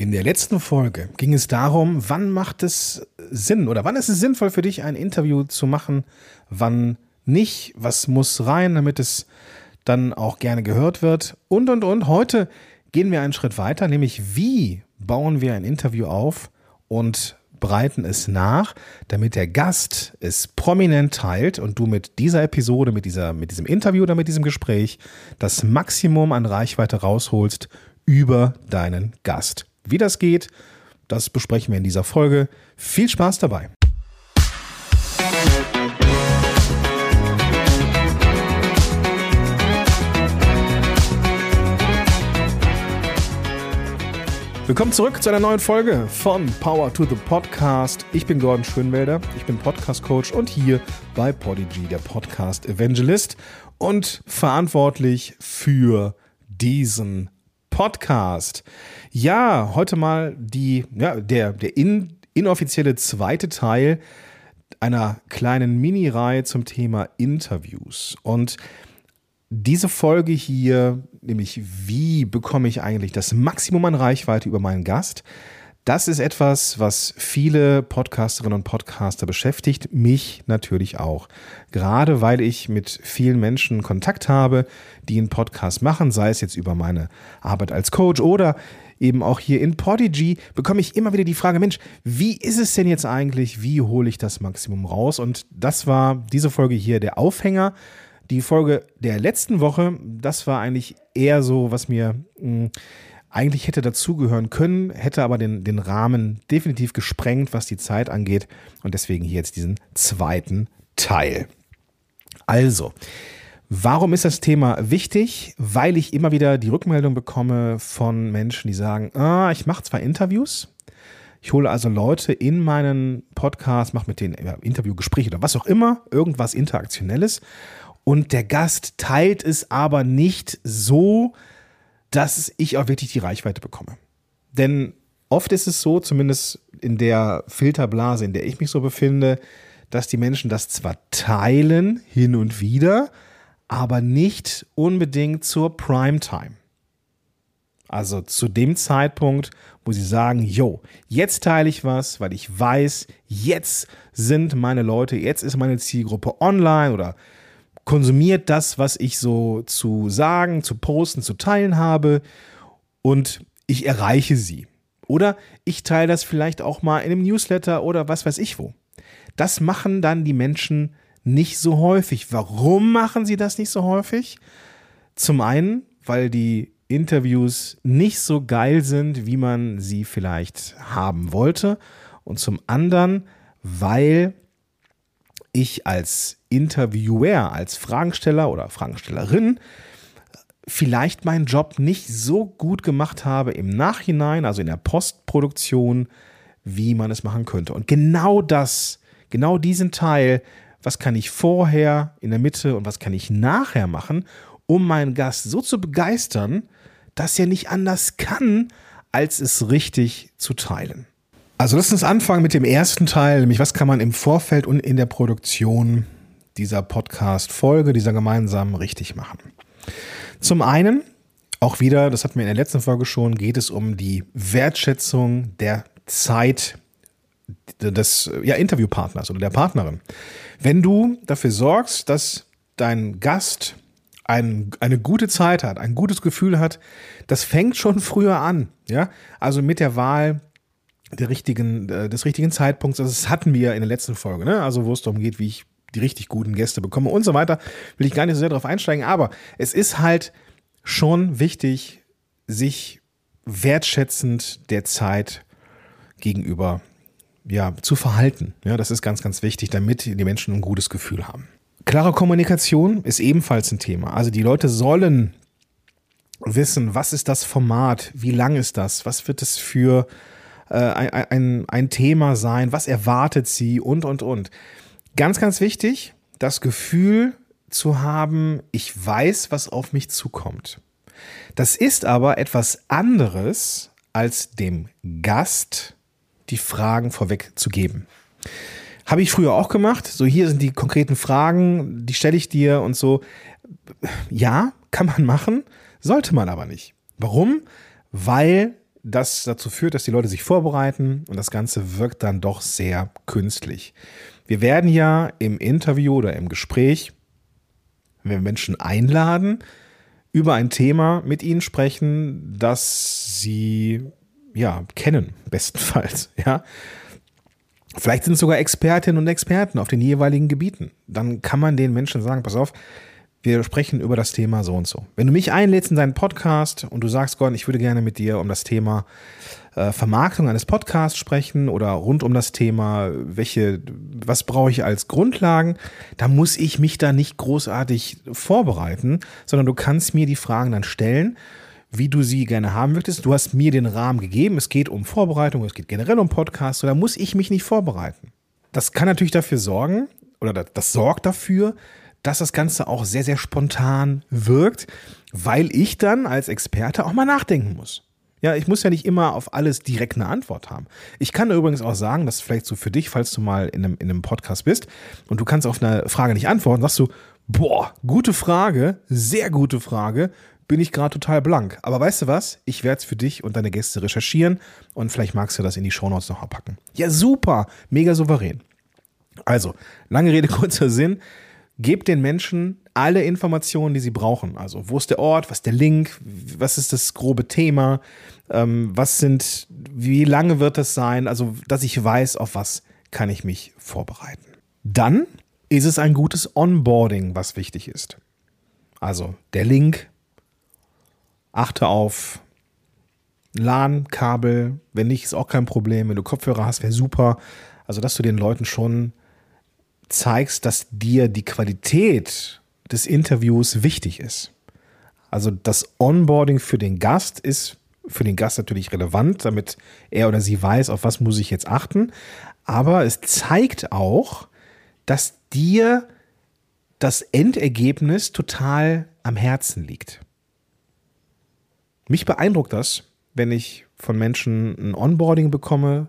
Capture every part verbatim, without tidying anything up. In der letzten Folge ging es darum, wann macht es Sinn oder wann ist es sinnvoll für dich, ein Interview zu machen, wann nicht, was muss rein, damit es dann auch gerne gehört wird und, und, und. Heute gehen wir einen Schritt weiter, nämlich wie bauen wir ein Interview auf und breiten es nach, damit der Gast es prominent teilt und du mit dieser Episode, mit dieser, mit diesem Interview oder mit diesem Gespräch das Maximum an Reichweite rausholst über deinen Gast. Wie das geht, das besprechen wir in dieser Folge. Viel Spaß dabei! Willkommen zurück zu einer neuen Folge von Power to the Podcast. Ich bin Gordon Schönwälder, ich bin Podcast-Coach und hier bei Podigy, der Podcast-Evangelist und verantwortlich für diesen Podcast. Ja, heute mal die, ja, der, der in, inoffizielle zweite Teil einer kleinen Mini-Reihe zum Thema Interviews. Und diese Folge hier, nämlich wie bekomme ich eigentlich das Maximum an Reichweite über meinen Gast, das ist etwas, was viele Podcasterinnen und Podcaster beschäftigt, mich natürlich auch. Gerade weil ich mit vielen Menschen Kontakt habe, die einen Podcast machen, sei es jetzt über meine Arbeit als Coach oder eben auch hier in Podigy, bekomme ich immer wieder die Frage, Mensch, wie ist es denn jetzt eigentlich, wie hole ich das Maximum raus? Und das war diese Folge hier der Aufhänger. Die Folge der letzten Woche, das war eigentlich eher so, was mir mh, eigentlich hätte dazugehören können, hätte aber den, den Rahmen definitiv gesprengt, was die Zeit angeht. Und deswegen hier jetzt diesen zweiten Teil. Also, warum ist das Thema wichtig? Weil ich immer wieder die Rückmeldung bekomme von Menschen, die sagen, ah, ich mache zwar Interviews, ich hole also Leute in meinen Podcast, mache mit denen Interviewgespräche oder was auch immer, irgendwas Interaktionelles. Und der Gast teilt es aber nicht so, dass ich auch wirklich die Reichweite bekomme. Denn oft ist es so, zumindest in der Filterblase, in der ich mich so befinde, dass die Menschen das zwar teilen, hin und wieder, aber nicht unbedingt zur Primetime. Also zu dem Zeitpunkt, wo sie sagen, jo, jetzt teile ich was, weil ich weiß, jetzt sind meine Leute, jetzt ist meine Zielgruppe online oder konsumiert das, was ich so zu sagen, zu posten, zu teilen habe und ich erreiche sie. Oder ich teile das vielleicht auch mal in einem Newsletter oder was weiß ich wo. Das machen dann die Menschen nicht so häufig. Warum machen sie das nicht so häufig? Zum einen, weil die Interviews nicht so geil sind, wie man sie vielleicht haben wollte. Und zum anderen, weil ich als Interviewer, als Fragensteller oder Fragenstellerin vielleicht meinen Job nicht so gut gemacht habe im Nachhinein, also in der Postproduktion, wie man es machen könnte. Und genau das, genau diesen Teil, was kann ich vorher, in der Mitte und was kann ich nachher machen, um meinen Gast so zu begeistern, dass er nicht anders kann, als es richtig zu teilen. Also lass uns anfangen mit dem ersten Teil, nämlich was kann man im Vorfeld und in der Produktion dieser Podcast-Folge, dieser gemeinsamen, richtig machen. Zum einen, auch wieder, das hatten wir in der letzten Folge schon, geht es um die Wertschätzung der Zeit des ja, Interviewpartners oder der Partnerin. Wenn du dafür sorgst, dass dein Gast ein, eine gute Zeit hat, ein gutes Gefühl hat, das fängt schon früher an. Ja? Also mit der Wahl Der richtigen, des richtigen Zeitpunkts, also das hatten wir in der letzten Folge, ne? Also wo es darum geht, wie ich die richtig guten Gäste bekomme und so weiter, will ich gar nicht so sehr drauf einsteigen, aber es ist halt schon wichtig, sich wertschätzend der Zeit gegenüber ja, zu verhalten. Ja, das ist ganz, ganz wichtig, damit die Menschen ein gutes Gefühl haben. Klare Kommunikation ist ebenfalls ein Thema. Also die Leute sollen wissen, was ist das Format, wie lang ist das, was wird es für Ein, ein, ein Thema sein, was erwartet sie und, und, und. Ganz, ganz wichtig, das Gefühl zu haben, ich weiß, was auf mich zukommt. Das ist aber etwas anderes, als dem Gast die Fragen vorweg zu geben. Habe ich früher auch gemacht, so hier sind die konkreten Fragen, die stelle ich dir und so. Ja, kann man machen, sollte man aber nicht. Warum? Weil das dazu führt, dass die Leute sich vorbereiten und das Ganze wirkt dann doch sehr künstlich. Wir werden ja im Interview oder im Gespräch, wenn wir Menschen einladen, über ein Thema mit ihnen sprechen, das sie ja kennen, bestenfalls. Ja. Vielleicht sind es sogar Expertinnen und Experten auf den jeweiligen Gebieten. Dann kann man den Menschen sagen, pass auf, wir sprechen über das Thema so und so. Wenn du mich einlädst in deinen Podcast und du sagst, Gordon, ich würde gerne mit dir um das Thema äh, Vermarktung eines Podcasts sprechen oder rund um das Thema, welche, was brauche ich als Grundlagen, da muss ich mich da nicht großartig vorbereiten, sondern du kannst mir die Fragen dann stellen, wie du sie gerne haben möchtest. Du hast mir den Rahmen gegeben, es geht um Vorbereitung, es geht generell um Podcasts, da muss ich mich nicht vorbereiten. Das kann natürlich dafür sorgen, oder das, das sorgt dafür, dass das Ganze auch sehr, sehr spontan wirkt, weil ich dann als Experte auch mal nachdenken muss. Ja, ich muss ja nicht immer auf alles direkt eine Antwort haben. Ich kann übrigens auch sagen, das ist vielleicht so für dich, falls du mal in einem, in einem Podcast bist und du kannst auf eine Frage nicht antworten, sagst du, boah, gute Frage, sehr gute Frage, bin ich gerade total blank. Aber weißt du was? Ich werde es für dich und deine Gäste recherchieren und vielleicht magst du das in die Shownotes noch packen. Ja, super, mega souverän. Also, lange Rede, kurzer Sinn. Gebt den Menschen alle Informationen, die sie brauchen. Also, wo ist der Ort, was ist der Link, was ist das grobe Thema, ähm, was sind, wie lange wird das sein? Also, dass ich weiß, auf was kann ich mich vorbereiten. Dann ist es ein gutes Onboarding, was wichtig ist. Also, der Link, achte auf LAN-Kabel, wenn nicht, ist auch kein Problem. Wenn du Kopfhörer hast, wäre super. Also, dass du den Leuten schon zeigst, dass dir die Qualität des Interviews wichtig ist. Also das Onboarding für den Gast ist für den Gast natürlich relevant, damit er oder sie weiß, auf was muss ich jetzt achten. Aber es zeigt auch, dass dir das Endergebnis total am Herzen liegt. Mich beeindruckt das, wenn ich von Menschen ein Onboarding bekomme.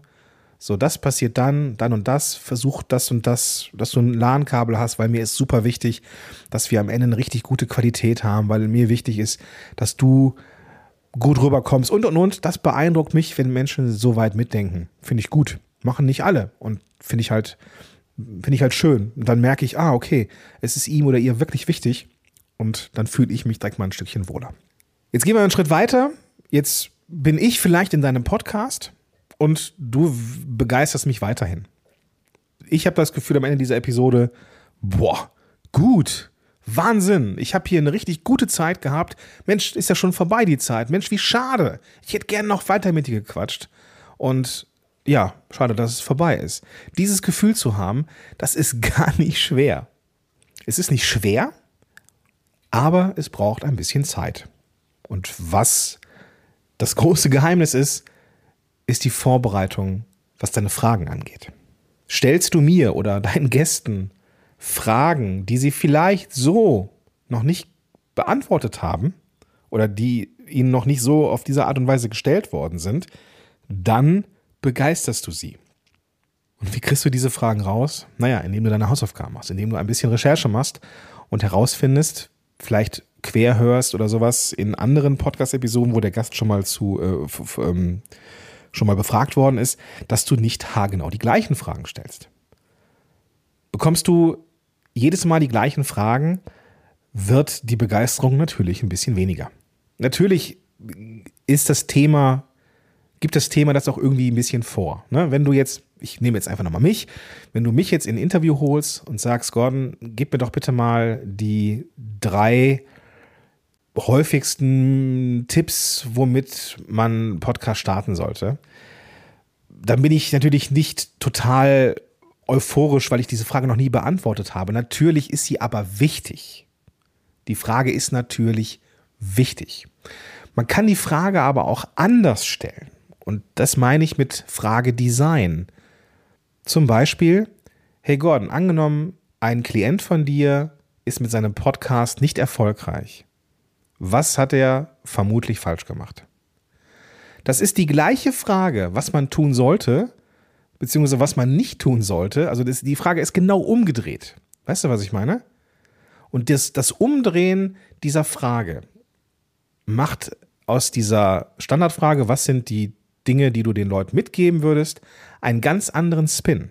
So, das passiert dann, dann und das, versuch das und das, dass du ein LAN-Kabel hast, weil mir ist super wichtig, dass wir am Ende eine richtig gute Qualität haben, weil mir wichtig ist, dass du gut rüberkommst und, und, und. Das beeindruckt mich, wenn Menschen so weit mitdenken. Finde ich gut. Machen nicht alle und finde ich halt, finde ich halt schön. Und dann merke ich, ah, okay, es ist ihm oder ihr wirklich wichtig und dann fühle ich mich direkt mal ein Stückchen wohler. Jetzt gehen wir einen Schritt weiter. Jetzt bin ich vielleicht in deinem Podcast und du begeisterst mich weiterhin. Ich habe das Gefühl am Ende dieser Episode, boah, gut, Wahnsinn. Ich habe hier eine richtig gute Zeit gehabt. Mensch, ist ja schon vorbei die Zeit. Mensch, wie schade. Ich hätte gerne noch weiter mit dir gequatscht. Und ja, schade, dass es vorbei ist. Dieses Gefühl zu haben, das ist gar nicht schwer. Es ist nicht schwer, aber es braucht ein bisschen Zeit. Und was das große Geheimnis ist, ist die Vorbereitung, was deine Fragen angeht. Stellst du mir oder deinen Gästen Fragen, die sie vielleicht so noch nicht beantwortet haben oder die ihnen noch nicht so auf diese Art und Weise gestellt worden sind, dann begeisterst du sie. Und wie kriegst du diese Fragen raus? Naja, indem du deine Hausaufgaben machst, indem du ein bisschen Recherche machst und herausfindest, vielleicht quer hörst oder sowas in anderen Podcast-Episoden, wo der Gast schon mal zu äh, f- f- ähm, schon mal befragt worden ist, dass du nicht haargenau die gleichen Fragen stellst. Bekommst du jedes Mal die gleichen Fragen, wird die Begeisterung natürlich ein bisschen weniger. Natürlich ist das Thema, gibt das Thema das auch irgendwie ein bisschen vor. Ne? Wenn du jetzt, ich nehme jetzt einfach nochmal mich, wenn du mich jetzt in ein Interview holst und sagst, Gordon, gib mir doch bitte mal die drei häufigsten Tipps, womit man einen Podcast starten sollte, dann bin ich natürlich nicht total euphorisch, weil ich diese Frage noch nie beantwortet habe. Natürlich ist sie aber wichtig. Die Frage ist natürlich wichtig. Man kann die Frage aber auch anders stellen. Und das meine ich mit Fragedesign. Zum Beispiel, hey Gordon, angenommen, ein Klient von dir ist mit seinem Podcast nicht erfolgreich. Was hat er vermutlich falsch gemacht? Das ist die gleiche Frage, was man tun sollte, beziehungsweise was man nicht tun sollte. Also das, die Frage ist genau umgedreht. Weißt du, was ich meine? Und das, das Umdrehen dieser Frage macht aus dieser Standardfrage, was sind die Dinge, die du den Leuten mitgeben würdest, einen ganz anderen Spin.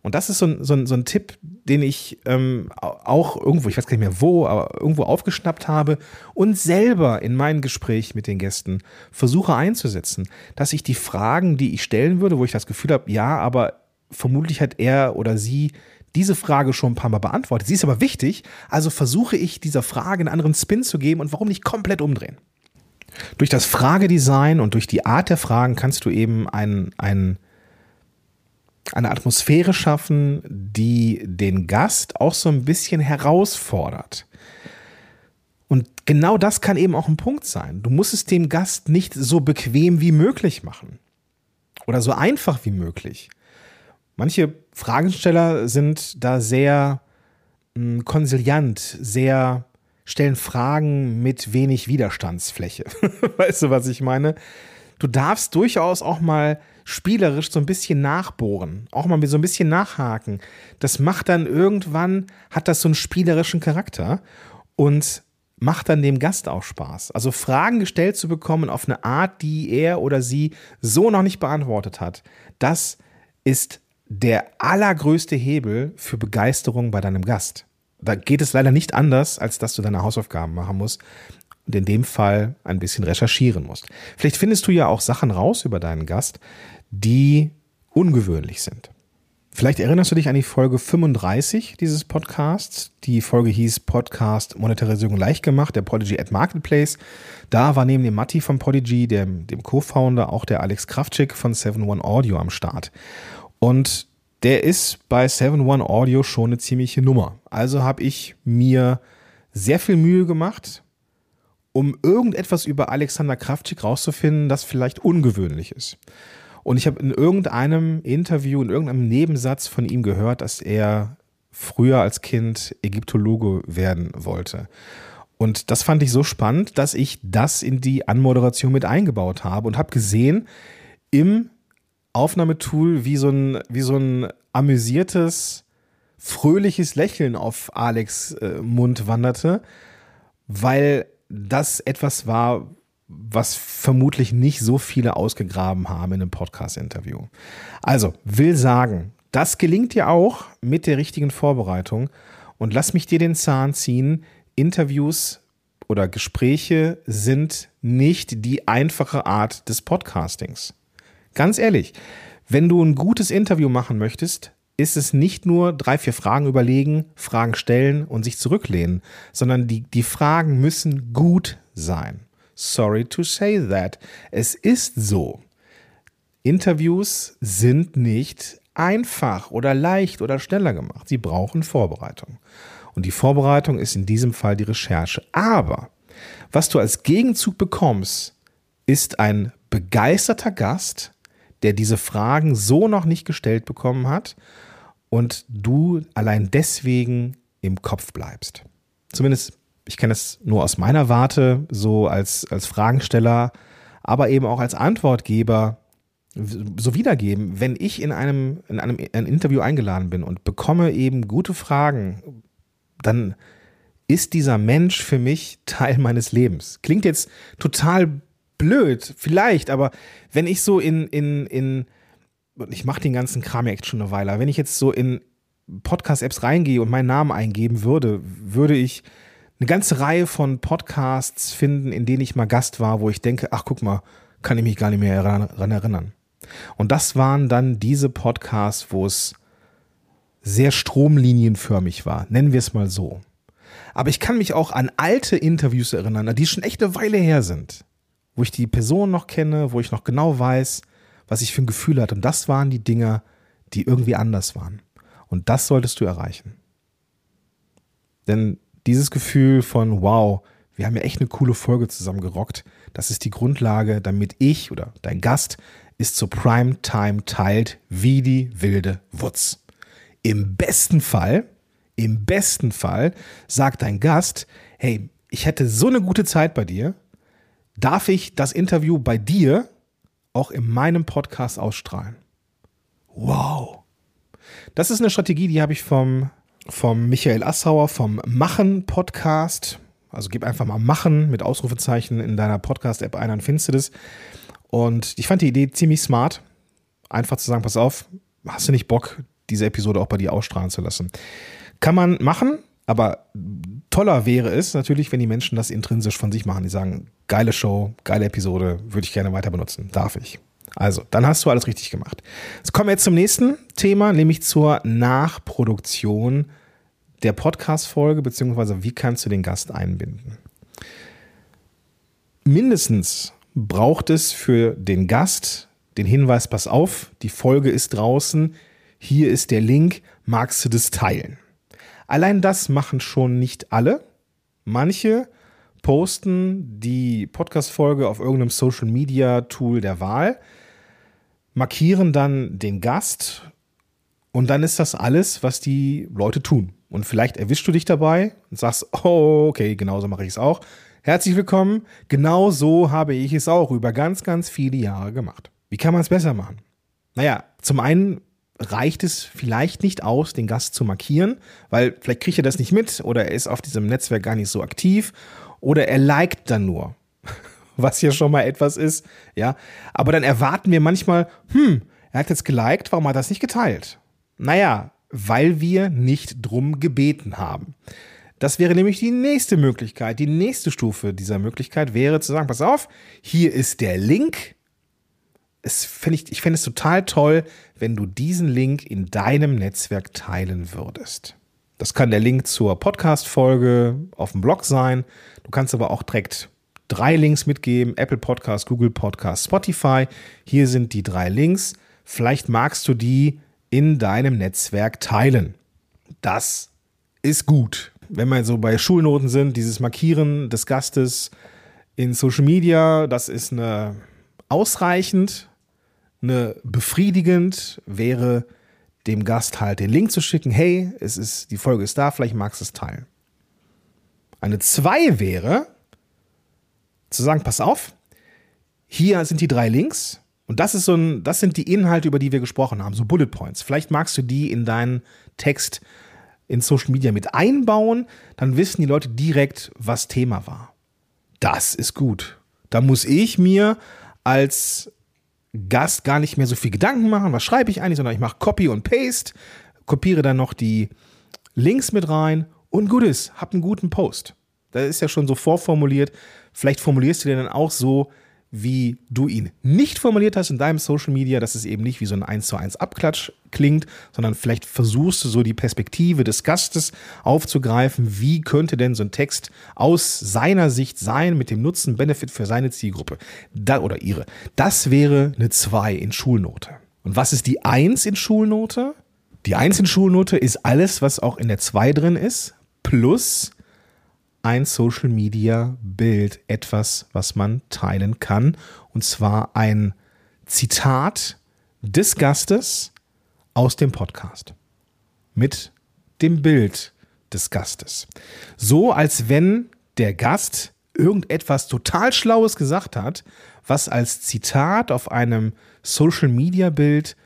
Und das ist so ein, so ein, so ein Tipp, den ich ähm, auch irgendwo, ich weiß gar nicht mehr wo, aber irgendwo aufgeschnappt habe und selber in meinem Gespräch mit den Gästen versuche einzusetzen, dass ich die Fragen, die ich stellen würde, wo ich das Gefühl habe, ja, aber vermutlich hat er oder sie diese Frage schon ein paar Mal beantwortet. Sie ist aber wichtig, also versuche ich dieser Frage einen anderen Spin zu geben und warum nicht komplett umdrehen. Durch das Fragedesign und durch die Art der Fragen kannst du eben einen, einen eine Atmosphäre schaffen, die den Gast auch so ein bisschen herausfordert. Und genau das kann eben auch ein Punkt sein. Du musst es dem Gast nicht so bequem wie möglich machen oder so einfach wie möglich. Manche Fragesteller sind da sehr mh, konsiliant, sehr stellen Fragen mit wenig Widerstandsfläche. Weißt du, was ich meine? Du darfst durchaus auch mal spielerisch so ein bisschen nachbohren, auch mal so ein bisschen nachhaken. Das macht dann irgendwann, hat das so einen spielerischen Charakter und macht dann dem Gast auch Spaß. Also Fragen gestellt zu bekommen auf eine Art, die er oder sie so noch nicht beantwortet hat, das ist der allergrößte Hebel für Begeisterung bei deinem Gast. Da geht es leider nicht anders, als dass du deine Hausaufgaben machen musst und in dem Fall ein bisschen recherchieren musst. Vielleicht findest du ja auch Sachen raus über deinen Gast, die ungewöhnlich sind. Vielleicht erinnerst du dich an die Folge fünfunddreißig dieses Podcasts. Die Folge hieß Podcast Monetarisierung leicht gemacht, der Podigy at Marketplace. Da war neben dem Mati von Podigy, dem, dem Co-Founder, auch der Alex Krafczyk von seven one Audio am Start. Und der ist bei seven one Audio schon eine ziemliche Nummer. Also habe ich mir sehr viel Mühe gemacht, um irgendetwas über Alexander Krafczyk rauszufinden, das vielleicht ungewöhnlich ist. Und ich habe in irgendeinem Interview, in irgendeinem Nebensatz von ihm gehört, dass er früher als Kind Ägyptologe werden wollte. Und das fand ich so spannend, dass ich das in die Anmoderation mit eingebaut habe und habe gesehen, im Aufnahmetool, wie so ein, wie so ein amüsiertes, fröhliches Lächeln auf Alex äh, Mund wanderte, weil das etwas war, was vermutlich nicht so viele ausgegraben haben in einem Podcast-Interview. Also, will sagen, das gelingt dir auch mit der richtigen Vorbereitung. Und lass mich dir den Zahn ziehen, Interviews oder Gespräche sind nicht die einfache Art des Podcastings. Ganz ehrlich, wenn du ein gutes Interview machen möchtest, ist es nicht nur drei, vier Fragen überlegen, Fragen stellen und sich zurücklehnen, sondern die, die Fragen müssen gut sein. Sorry to say that. Es ist so. Interviews sind nicht einfach oder leicht oder schneller gemacht. Sie brauchen Vorbereitung. Und die Vorbereitung ist in diesem Fall die Recherche. Aber was du als Gegenzug bekommst, ist ein begeisterter Gast, der diese Fragen so noch nicht gestellt bekommen hat und du allein deswegen im Kopf bleibst. Zumindest, ich kenne es nur aus meiner Warte, so als, als Fragensteller, aber eben auch als Antwortgeber so wiedergeben. Wenn ich in einem, in einem in ein Interview eingeladen bin und bekomme eben gute Fragen, dann ist dieser Mensch für mich Teil meines Lebens. Klingt jetzt total blöd, vielleicht, aber wenn ich so in, in, in, ich mache den ganzen Kram ja echt schon eine Weile, wenn ich jetzt so in Podcast-Apps reingehe und meinen Namen eingeben würde, würde ich eine ganze Reihe von Podcasts finden, in denen ich mal Gast war, wo ich denke, ach guck mal, kann ich mich gar nicht mehr daran erinnern. Und das waren dann diese Podcasts, wo es sehr stromlinienförmig war, nennen wir es mal so. Aber ich kann mich auch an alte Interviews erinnern, die schon echt eine Weile her sind, wo ich die Person noch kenne, wo ich noch genau weiß, was ich für ein Gefühl hatte. Und das waren die Dinger, die irgendwie anders waren. Und das solltest du erreichen. Denn dieses Gefühl von, wow, wir haben ja echt eine coole Folge zusammen gerockt, das ist die Grundlage, damit ich oder dein Gast es zur Primetime teilt wie die wilde Wutz. Im besten Fall, im besten Fall sagt dein Gast, hey, ich hätte so eine gute Zeit bei dir, darf ich das Interview bei dir auch in meinem Podcast ausstrahlen? Wow. Das ist eine Strategie, die habe ich vom, vom Michael Asshauer, vom Machen-Podcast, Also gib einfach mal Machen mit Ausrufezeichen in deiner Podcast-App ein, dann findest du das. Und ich fand die Idee ziemlich smart, einfach zu sagen, pass auf, hast du nicht Bock, diese Episode auch bei dir ausstrahlen zu lassen? Kann man machen, aber toller wäre es natürlich, wenn die Menschen das intrinsisch von sich machen. Die sagen, geile Show, geile Episode, würde ich gerne weiter benutzen, darf ich. Also, dann hast du alles richtig gemacht. Jetzt kommen wir jetzt zum nächsten Thema, nämlich zur Nachproduktion der Podcast-Folge, beziehungsweise wie kannst du den Gast einbinden? Mindestens braucht es für den Gast den Hinweis, pass auf, die Folge ist draußen, hier ist der Link, magst du das teilen? Allein das machen schon nicht alle. Manche posten die Podcast-Folge auf irgendeinem Social-Media-Tool der Wahl, markieren dann den Gast und dann ist das alles, was die Leute tun. Und vielleicht erwischst du dich dabei und sagst, oh, okay, genauso mache ich es auch. Herzlich willkommen, genau so habe ich es auch über ganz, ganz viele Jahre gemacht. Wie kann man es besser machen? Naja, zum einen reicht es vielleicht nicht aus, den Gast zu markieren, weil vielleicht kriegt er das nicht mit oder er ist auf diesem Netzwerk gar nicht so aktiv oder er liked dann nur, was hier schon mal etwas ist. Ja, aber dann erwarten wir manchmal, hm, er hat jetzt geliked, warum hat er das nicht geteilt? Naja, weil wir nicht drum gebeten haben. Das wäre nämlich die nächste Möglichkeit, die nächste Stufe dieser Möglichkeit wäre zu sagen, pass auf, hier ist der Link. Es fänd ich ich fände es total toll, wenn du diesen Link in deinem Netzwerk teilen würdest. Das kann der Link zur Podcast-Folge auf dem Blog sein. Du kannst aber auch direkt drei Links mitgeben, Apple Podcast, Google Podcast, Spotify. Hier sind die drei Links. Vielleicht magst du die in deinem Netzwerk teilen. Das ist gut. Wenn wir so bei Schulnoten sind, dieses Markieren des Gastes in Social Media, das ist eine... ausreichend, eine befriedigend wäre, dem Gast halt den Link zu schicken. Hey, es ist, die Folge ist da, vielleicht magst du es teilen. Eine zwei wäre, zu sagen, pass auf, hier sind die drei Links und das ist so ein, das sind die Inhalte, über die wir gesprochen haben, so Bullet Points. Vielleicht magst du die in deinen Text in Social Media mit einbauen, dann wissen die Leute direkt, was Thema war. Das ist gut. Da muss ich mir als Gast gar nicht mehr so viel Gedanken machen, was schreibe ich eigentlich, sondern ich mache Copy und Paste, kopiere dann noch die Links mit rein und gut ist, hab einen guten Post. Das ist ja schon so vorformuliert. Vielleicht formulierst du den dann auch so, wie du ihn nicht formuliert hast in deinem Social Media, dass es eben nicht wie so ein eins zu eins Abklatsch klingt, sondern vielleicht versuchst du so die Perspektive des Gastes aufzugreifen, wie könnte denn so ein Text aus seiner Sicht sein mit dem Nutzen, Benefit für seine Zielgruppe da, oder ihre. Das wäre eine zwei in Schulnote. Und was ist die eins in Schulnote? Die eins in Schulnote ist alles, was auch in der zwei drin ist, plus ein Social-Media-Bild, etwas, was man teilen kann. Und zwar ein Zitat des Gastes aus dem Podcast mit dem Bild des Gastes. So, als wenn der Gast irgendetwas total Schlaues gesagt hat, was als Zitat auf einem Social-Media-Bild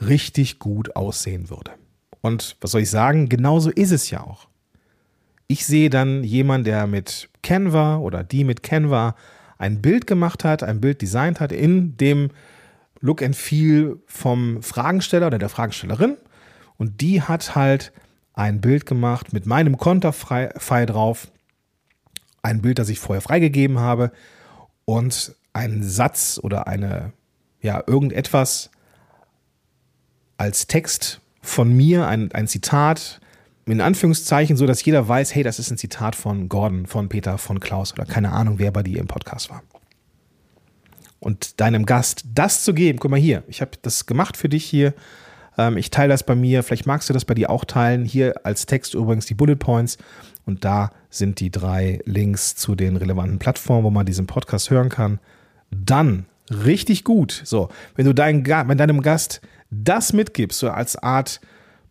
richtig gut aussehen würde. Und was soll ich sagen? Genauso ist es ja auch. Ich sehe dann jemanden, der mit Canva oder die mit Canva ein Bild gemacht hat, ein Bild designt hat in dem Look and Feel vom Fragensteller oder der Fragestellerin und die hat halt ein Bild gemacht mit meinem Konterfei drauf, ein Bild, das ich vorher freigegeben habe und einen Satz oder eine, ja, irgendetwas als Text von mir, ein, ein Zitat, in Anführungszeichen, so dass jeder weiß, hey, das ist ein Zitat von Gordon, von Peter, von Klaus oder keine Ahnung, wer bei dir im Podcast war. Und deinem Gast das zu geben, guck mal hier, ich habe das gemacht für dich hier, ich teile das bei mir, vielleicht magst du das bei dir auch teilen, hier als Text übrigens die Bullet Points und da sind die drei Links zu den relevanten Plattformen, wo man diesen Podcast hören kann. Dann richtig gut, so, wenn du dein, wenn deinem Gast das mitgibst, so als Art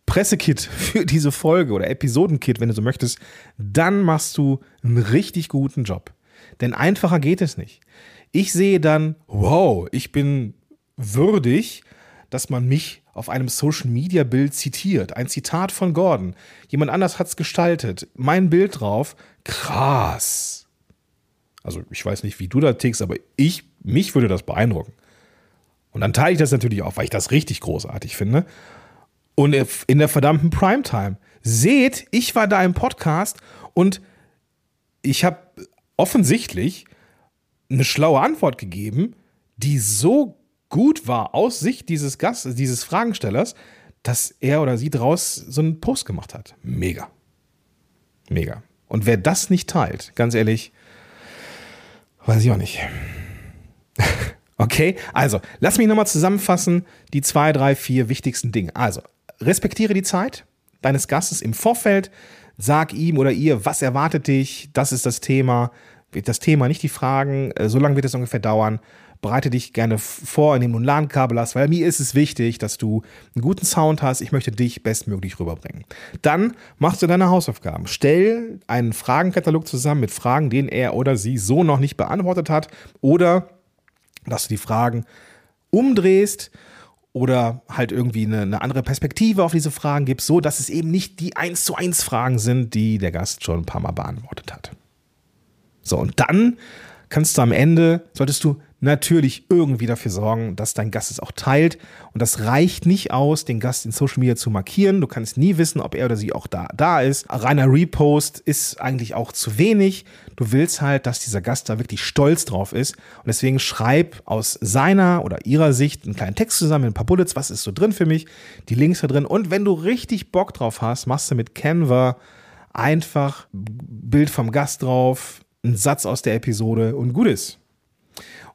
Pressekit für diese Folge oder Episodenkit, wenn du so möchtest, dann machst du einen richtig guten Job. Denn einfacher geht es nicht. Ich sehe dann, wow, ich bin würdig, dass man mich auf einem Social-Media-Bild zitiert. Ein Zitat von Gordon. Jemand anders hat es gestaltet. Mein Bild drauf. Krass. Also ich weiß nicht, wie du da tickst, aber ich, mich würde das beeindrucken. Und dann teile ich das natürlich auch, weil ich das richtig großartig finde. Und in der verdammten Primetime. Seht, ich war da im Podcast und ich habe offensichtlich eine schlaue Antwort gegeben, die so gut war aus Sicht dieses Gastes, dieses Fragestellers, dass er oder sie draus so einen Post gemacht hat. Mega. Mega. Und wer das nicht teilt, ganz ehrlich, weiß ich auch nicht. Okay, also, lass mich nochmal zusammenfassen, die zwei, drei, vier wichtigsten Dinge. Also, respektiere die Zeit deines Gastes im Vorfeld, sag ihm oder ihr, was erwartet dich, das ist das Thema, das Thema, nicht die Fragen, so lange wird es ungefähr dauern, bereite dich gerne vor, indem du ein LAN-Kabel hast, weil mir ist es wichtig, dass du einen guten Sound hast, ich möchte dich bestmöglich rüberbringen. Dann machst du deine Hausaufgaben, stell einen Fragenkatalog zusammen mit Fragen, den er oder sie so noch nicht beantwortet hat, oder dass du die Fragen umdrehst oder halt irgendwie eine, eine andere Perspektive auf diese Fragen gibst, so dass es eben nicht die eins zu eins Fragen sind, die der Gast schon ein paar Mal beantwortet hat. So, und dann kannst du am Ende, solltest du natürlich irgendwie dafür sorgen, dass dein Gast es auch teilt. Und das reicht nicht aus, den Gast in Social Media zu markieren. Du kannst nie wissen, ob er oder sie auch da, da ist. Reiner Repost ist eigentlich auch zu wenig. Du willst halt, dass dieser Gast da wirklich stolz drauf ist. Und deswegen schreib aus seiner oder ihrer Sicht einen kleinen Text zusammen, ein paar Bullets, was ist so drin für mich, die Links da drin. Und wenn du richtig Bock drauf hast, machst du mit Canva einfach Bild vom Gast drauf, einen Satz aus der Episode und gut ist.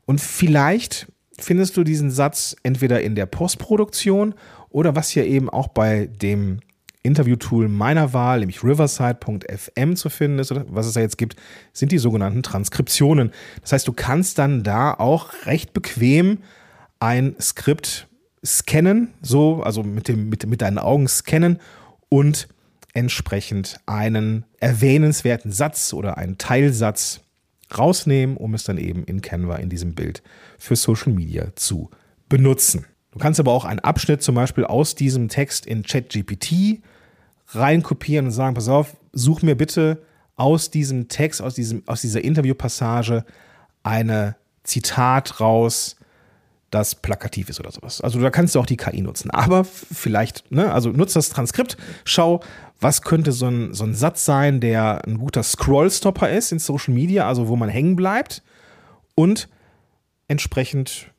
Und vielleicht findest du diesen Satz entweder in der Postproduktion oder was hier eben auch bei dem Interviewtool meiner Wahl, nämlich riverside punkt f m zu finden ist oder was es da jetzt gibt, sind die sogenannten Transkriptionen. Das heißt, du kannst dann da auch recht bequem ein Skript scannen, so, also mit dem, mit, mit deinen Augen scannen und entsprechend einen erwähnenswerten Satz oder einen Teilsatz rausnehmen, um es dann eben in Canva in diesem Bild für Social Media zu benutzen. Du kannst aber auch einen Abschnitt zum Beispiel aus diesem Text in ChatGPT reinkopieren und sagen, pass auf, such mir bitte aus diesem Text, aus, diesem, aus dieser Interviewpassage eine Zitat raus, das plakativ ist oder sowas. Also da kannst du auch die K I nutzen. Aber vielleicht, ne, also nutz das Transkript, schau, was könnte so ein, so ein Satz sein, der ein guter Scrollstopper ist in Social Media, also wo man hängen bleibt und entsprechend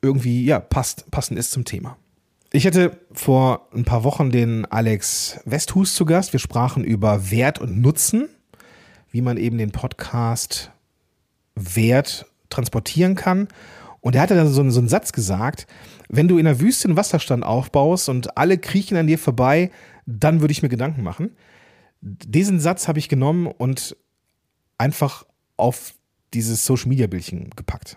irgendwie, ja, passt, passend ist zum Thema. Ich hatte vor ein paar Wochen den Alex Westhus zu Gast. Wir sprachen über Wert und Nutzen, wie man eben den Podcast Wert transportieren kann. Und er hatte dann so einen, so einen Satz gesagt, wenn du in der Wüste einen Wasserstand aufbaust und alle kriechen an dir vorbei, dann würde ich mir Gedanken machen. Diesen Satz habe ich genommen und einfach auf dieses Social-Media-Bildchen gepackt.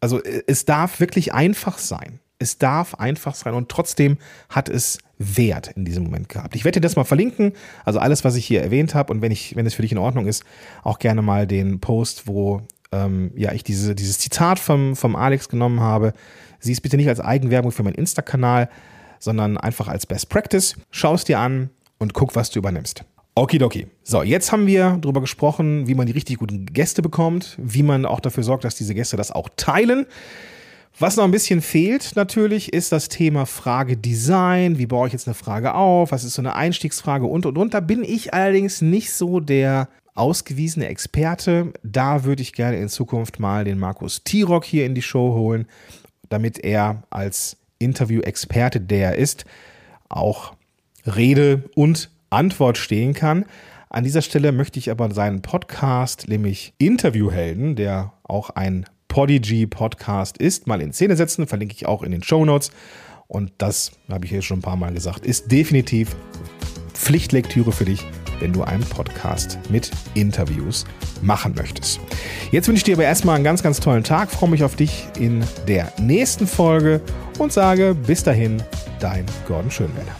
Also es darf wirklich einfach sein. Es darf einfach sein und trotzdem hat es Wert in diesem Moment gehabt. Ich werde dir das mal verlinken, also alles, was ich hier erwähnt habe und wenn ich, wenn es für dich in Ordnung ist, auch gerne mal den Post, wo ja, ich diese, dieses Zitat vom, vom Alex genommen habe. Sieh es bitte nicht als Eigenwerbung für meinen Insta-Kanal, sondern einfach als Best Practice. Schau es dir an und guck, was du übernimmst. Okidoki. So, jetzt haben wir darüber gesprochen, wie man die richtig guten Gäste bekommt, wie man auch dafür sorgt, dass diese Gäste das auch teilen. Was noch ein bisschen fehlt natürlich, ist das Thema Frage-Design. Wie baue ich jetzt eine Frage auf? Was ist so eine Einstiegsfrage? Und, und, und. Da bin ich allerdings nicht so der ausgewiesene Experte, da würde ich gerne in Zukunft mal den Markus Tirok hier in die Show holen, damit er als Interview-Experte, der er ist, auch Rede und Antwort stehen kann. An dieser Stelle möchte ich aber seinen Podcast, nämlich Interviewhelden, der auch ein Podigy-Podcast ist, mal in Szene setzen, verlinke ich auch in den Shownotes. Und das, habe ich hier schon ein paar Mal gesagt, ist definitiv Pflichtlektüre für dich, wenn du einen Podcast mit Interviews machen möchtest. Jetzt wünsche ich dir aber erstmal einen ganz, ganz tollen Tag. Freue mich auf dich in der nächsten Folge und sage bis dahin, dein Gordon Schönwälder.